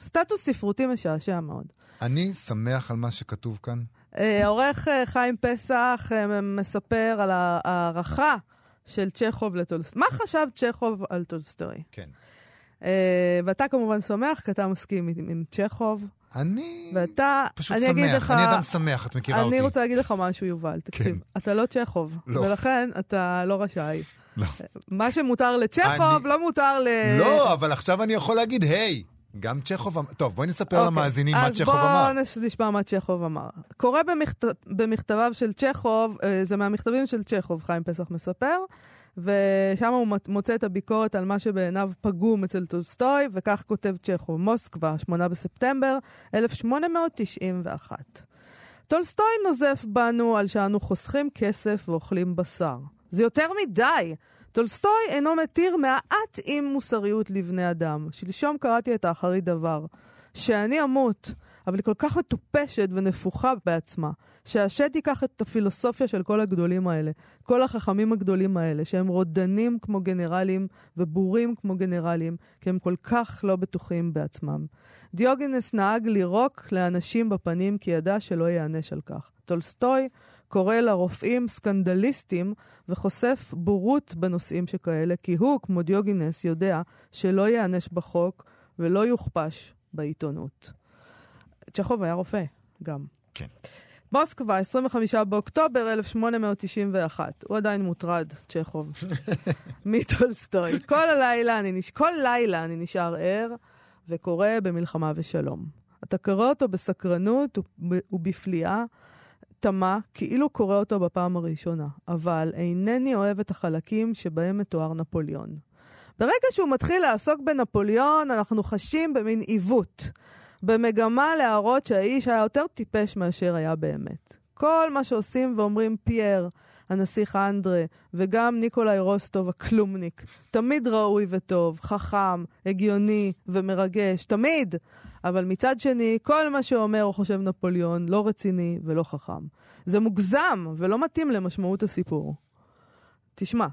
סטטוס ספרותי משעשע מאוד. אני שמח על מה שכתוב כאן. העורך חיים פסח מספר על הערכה של צ'כוב לטולסטוי. מה חשב צ'כוב על טולסטוי? כן. ואתה כמובן שמח, כי אתה מסכים עם צ'כוב. אני פשוט שמח, אני אדם שמח, את מכירה אותי. אני רוצה להגיד לך משהו, יובל, תקשיב. אתה לא צ'כוב, ולכן אתה לא רשאי. מה שמותר לצ'כוב, לא מותר ל... לא, אבל עכשיו אני יכול להגיד, היי, גם צ'כוב אמר... טוב, בואי נספר למאזינים מה צ'כוב אמר. אז בואו נשמע מה צ'כוב אמר. קורא במכתביו של צ'כוב, זה מהמכתבים של צ'כוב, חיים פסח מספר, ושם הוא מוצא את הביקורת על מה שבעיניו פגום אצל טולסטוי, וכך כותב צ'כוב, מוסקבה, 8 בספטמבר 1891. טולסטוי נוזף בנו על שאנו חוסכים כסף ואוכלים בשר. זה יותר מדי. טולסטוי אינו מתיר מעט עם מוסריות לבני אדם. שלשום קראתי את האחרי דבר. שאני אמות, אבל היא כל כך מטופשת ונפוחה בעצמה, שהשד ייקח את הפילוסופיה של כל הגדולים האלה, כל החכמים הגדולים האלה, שהם רודנים כמו גנרלים ובורים כמו גנרלים, כי הם כל כך לא בטוחים בעצמם. דיוגנס נהג לירוק לאנשים בפנים כי ידע שלא יענש על כך. טולסטוי קורא לרופאים סקנדליסטים וחושף בורות בנושאים שכאלה, כי הוא כמו דיוגנס יודע שלא יענש בחוק ולא יוכפש בעיתונות. צ'כוב היה רופא גם. כן. מוסקבה, 25 באוקטובר 1891. הוא עדיין מוטרד, צ'כוב. מטולסטוי. כל לילה אני נשאר ער וקורא במלחמה ושלום. אתה קורא אותו בסקרנות ובפליאה, תמה, כאילו קורא אותו בפעם הראשונה. אבל אינני אוהב את החלקים שבהם מתואר נפוליון. ברגע שהוא מתחיל לעסוק בנפוליון, אנחנו חשים במין עיוות, במגמה להראות שהאיש היה יותר טיפש מאשר היה באמת. כל מה שעושים ואומרים פייר, הנסיך אנדרה, וגם ניקולאי רוסטוב הכלומניק, תמיד ראוי וטוב, חכם, הגיוני ומרגש, תמיד. אבל מצד שני, כל מה שאומר או חושב נפוליון לא רציני ולא חכם. זה מוגזם ולא מתאים למשמעות הסיפור. תשמע.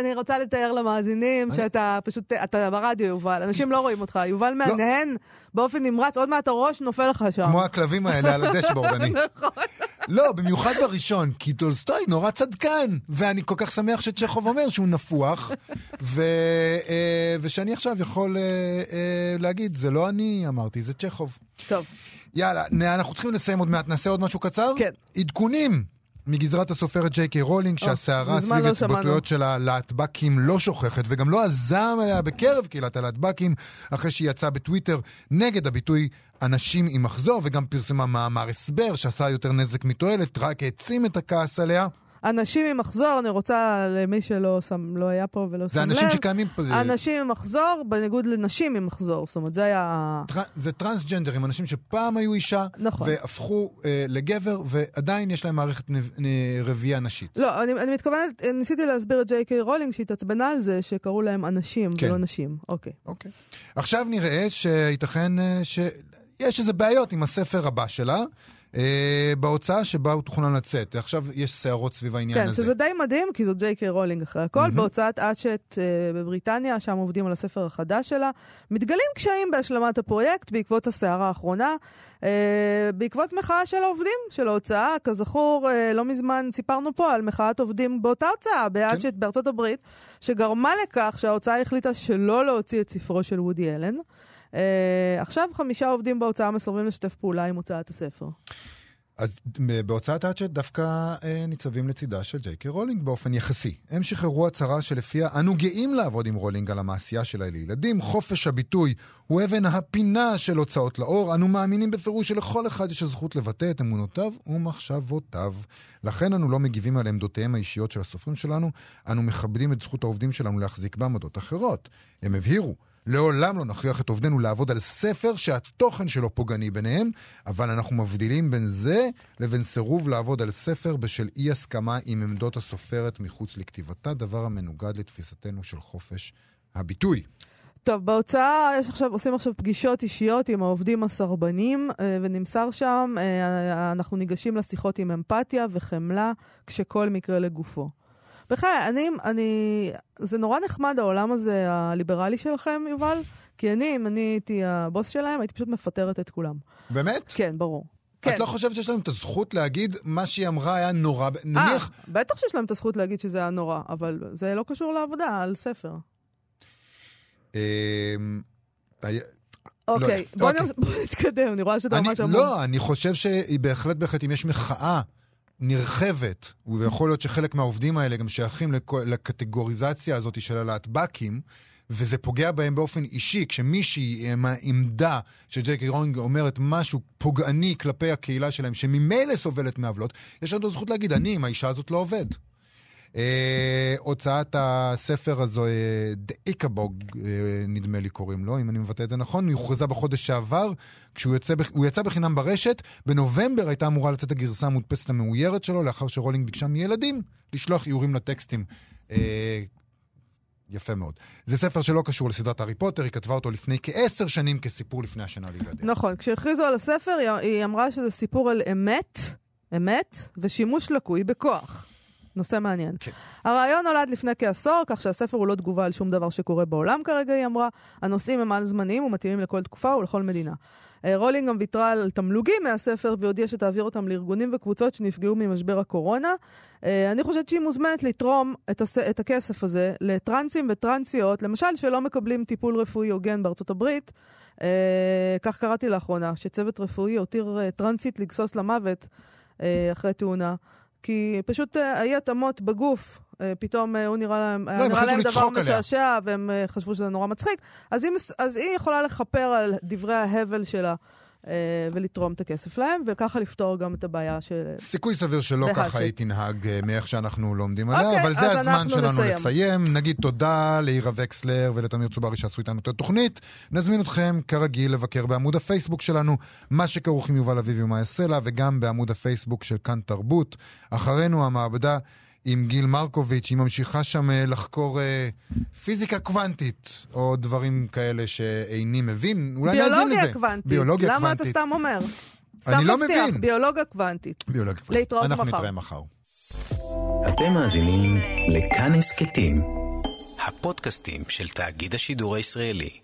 אני רוצה לתאר למאזינים שאתה פשוט, אתה ברדיו יובל, אנשים לא רואים אותך, יובל מהנהן באופן נמרץ, עוד מעט הראש נופל לך שם כמו הכלבים האלה על הדשבורד. לא, במיוחד בראשון, כי טולסטוי נורא צדקן, ואני כל כך שמח שצ'כוב אומר שהוא נפוח, ושאני עכשיו יכול להגיד, זה לא אני אמרתי, זה צ'כוב. טוב, יאללה, אנחנו צריכים לסיים עוד מעט, נעשה עוד משהו קצר? עדכונים מגזרת הסופרת ג'יי.קיי. רולינג, שהסערה סביב התבטאויות של הלהטבקים לא שוכחת, וגם לא עזם עליה בקרב קהילת הלהטבקים, אחרי שהיא יצאה בטוויטר נגד הביטוי אנשים עם מחזור, וגם פרסמה מאמר הסבר שעשה יותר נזק מתועלת, רק העצים את הכעס עליה. אנשים עם מחזור, אני רוצה למי שלא לא היה פה ולא שם לב. זה אנשים שקיימים פה. אנשים עם מחזור, בניגוד לנשים עם מחזור. זאת אומרת, זה היה... זה טרנסג'נדרים, אנשים שפעם היו אישה, נכון. והפכו לגבר, ועדיין יש להם מערכת רבייה נשית. לא, אני מתכוונת, ניסיתי להסביר את ג'יי.קיי. רולינג, שהתעצבנה על זה, שקראו להם אנשים כן. ולא נשים. אוקיי. עכשיו נראה שייתכן שיש איזה בעיות עם הספר הבא שלה, בהוצאה שבה הוא תוכנן לצאת. עכשיו יש סערות סביב העניין הזה. כן, שזה די מדהים, כי זו ג'יי.קיי. רולינג אחרי הכל. בהוצאת אשת בבריטניה, שם עובדים על הספר החדש שלה. מתגלים קשיים בהשלמת הפרויקט בעקבות הסערה האחרונה, בעקבות מחאה של העובדים, של ההוצאה. כזכור, לא מזמן סיפרנו פה על מחאת עובדים באותה הוצאה, באשת בארצות הברית, שגרמה לכך שההוצאה החליטה שלא להוציא את ספרו של וודי אלן. עכשיו 5 עובדים בהוצאה מסרבים לשתף פעולה עם הוצאת הספר. אז בהוצאת האצ'ט דווקא ניצבים לצידה של ג'יי.קיי. רולינג באופן יחסי. הם שחררו הצהרה שלפיה אנו גאים לעבוד עם רולינג על המעשייה שלה לילדים. חופש הביטוי הוא אבן הפינה של הוצאות לאור. אנו מאמינים בפירוש שלכל אחד יש הזכות לבטא את אמונותיו ומחשבותיו. לכן אנו לא מגיבים על עמדותיהם האישיות של הסופרים שלנו. אנו מכבדים את זכות העובדים שלנו להחזיק בעמדות אחרות. הם הבהירו. לעולם לא נכריח את עובדנו לעבוד על ספר שהתוכן שלו פוגעני ביניהם, אבל אנחנו מבדילים בין זה לבין סירוב לעבוד על ספר בשל אי הסכמה עם עמדות הסופרת מחוץ לכתיבתה, דבר המנוגד לתפיסתנו של חופש הביטוי. טוב, בהוצאה עושים עכשיו פגישות אישיות עם העובדים הסרבנים, ונמסר שם, אנחנו ניגשים לשיחות עם אמפתיה וחמלה, כשכל מקרה לגופו. בחיי, זה נורא נחמד העולם הזה, הליברלי שלכם, יובל, כי אם אני הייתי הבוס שלהם, הייתי פשוט מפטרת את כולם. באמת? כן, ברור. את לא חושבת שיש להם את הזכות להגיד מה שהיא אמרה היה נורא? נניח... בטח שיש להם את הזכות להגיד שזה היה נורא, אבל זה לא קשור לעבודה, על ספר. אוקיי, בוא נתקדם, אני רואה שאתה ממש אמור. לא, אני חושב שהיא בהחלט, אם יש מחאה נרחבת, ויכול להיות שחלק מהעובדים האלה גם שייכים לקטגוריזציה הזאת של הלהטבקים, וזה פוגע בהם באופן אישי, כשמישהי עמדה שג'יי.קיי. רולינג אומרת משהו פוגעני כלפי הקהילה שלהם, שממילא סובלת מעוולות, יש לנו זכות להגיד, אני עם האישה הזאת לא עובד. הוצאת הספר הזו, דאיקבוג, נדמה לי קוראים לו, אם אני מבטא את זה נכון, הוא הוכרזה בחודש שעבר, כשהוא יצא בחינם ברשת, בנובמבר הייתה אמורה לצאת הגרסה המודפסת המאוירת שלו, לאחר שרולינג ביקשה מילדים לשלוח איורים לטקסטים. יפה מאוד. זה ספר שלא קשור לסדרת הארי פוטר, היא כתבה אותו לפני כ10 שנים כסיפור לפני השינה לילדים. נכון, כשהכריזו על הספר, היא אמרה שזה סיפור על אמת ושימוש לקוי בכוח. נושא מעניין. כן. הרעיון נולד לפני כעשור, כך שהספר הוא לא תגובה על שום דבר שקורה בעולם כרגע, היא אמרה. הנושאים הם על זמניים ומתאימים לכל תקופה ולכל מדינה. רולינג גם ויתרה על תמלוגים מהספר, והודיעה שתעביר אותם לארגונים וקבוצות שנפגעו ממשבר הקורונה. אני חושבת שהיא מוזמנת לתרום את הכסף הזה לטרנסים וטרנסיות, למשל שלא מקבלים טיפול רפואי הוגן בארצות הברית. כך קראתי לאחרונה, שצוות רפואי הותיר טרנסית לגסוס למוות אחרי תאונה, כי פשוט היו התאמות בגוף, פתאום הוא נראה להם דבר משעשע, והם חשבו שזה נורא מצחיק, אז היא יכולה לחפר על דברי ההבל שלה, ולתרום את הכסף להם, וככה לפתור גם את הבעיה של... סיכוי סביר שלא ככה היא תנהג מאיך שאנחנו לומדים עליה, אבל זה הזמן שלנו לסיים. נגיד תודה לאירה וקסלר ולתמיר צוברי שעשו איתנו את התוכנית. נזמין אתכם כרגיל לבקר בעמוד הפייסבוק שלנו, מה שכרוך עם יובל אביב ומה יסלע, וגם בעמוד הפייסבוק של כאן תרבות. אחרינו המעבדה עם גיל מרקוביץ', היא ממשיכה שם לחקור פיזיקה קוונטית, או דברים כאלה שאיני מבין. אולי נאזין לזה. ביולוגיה קוונטית. למה אתה סתם אומר? אני לא מבין. ביולוגיה קוונטית. להתראות מחר. אנחנו נתראה מחר. אתם מאזינים לכאן הסקטים, הפודקאסטים של תאגיד השידור הישראלי.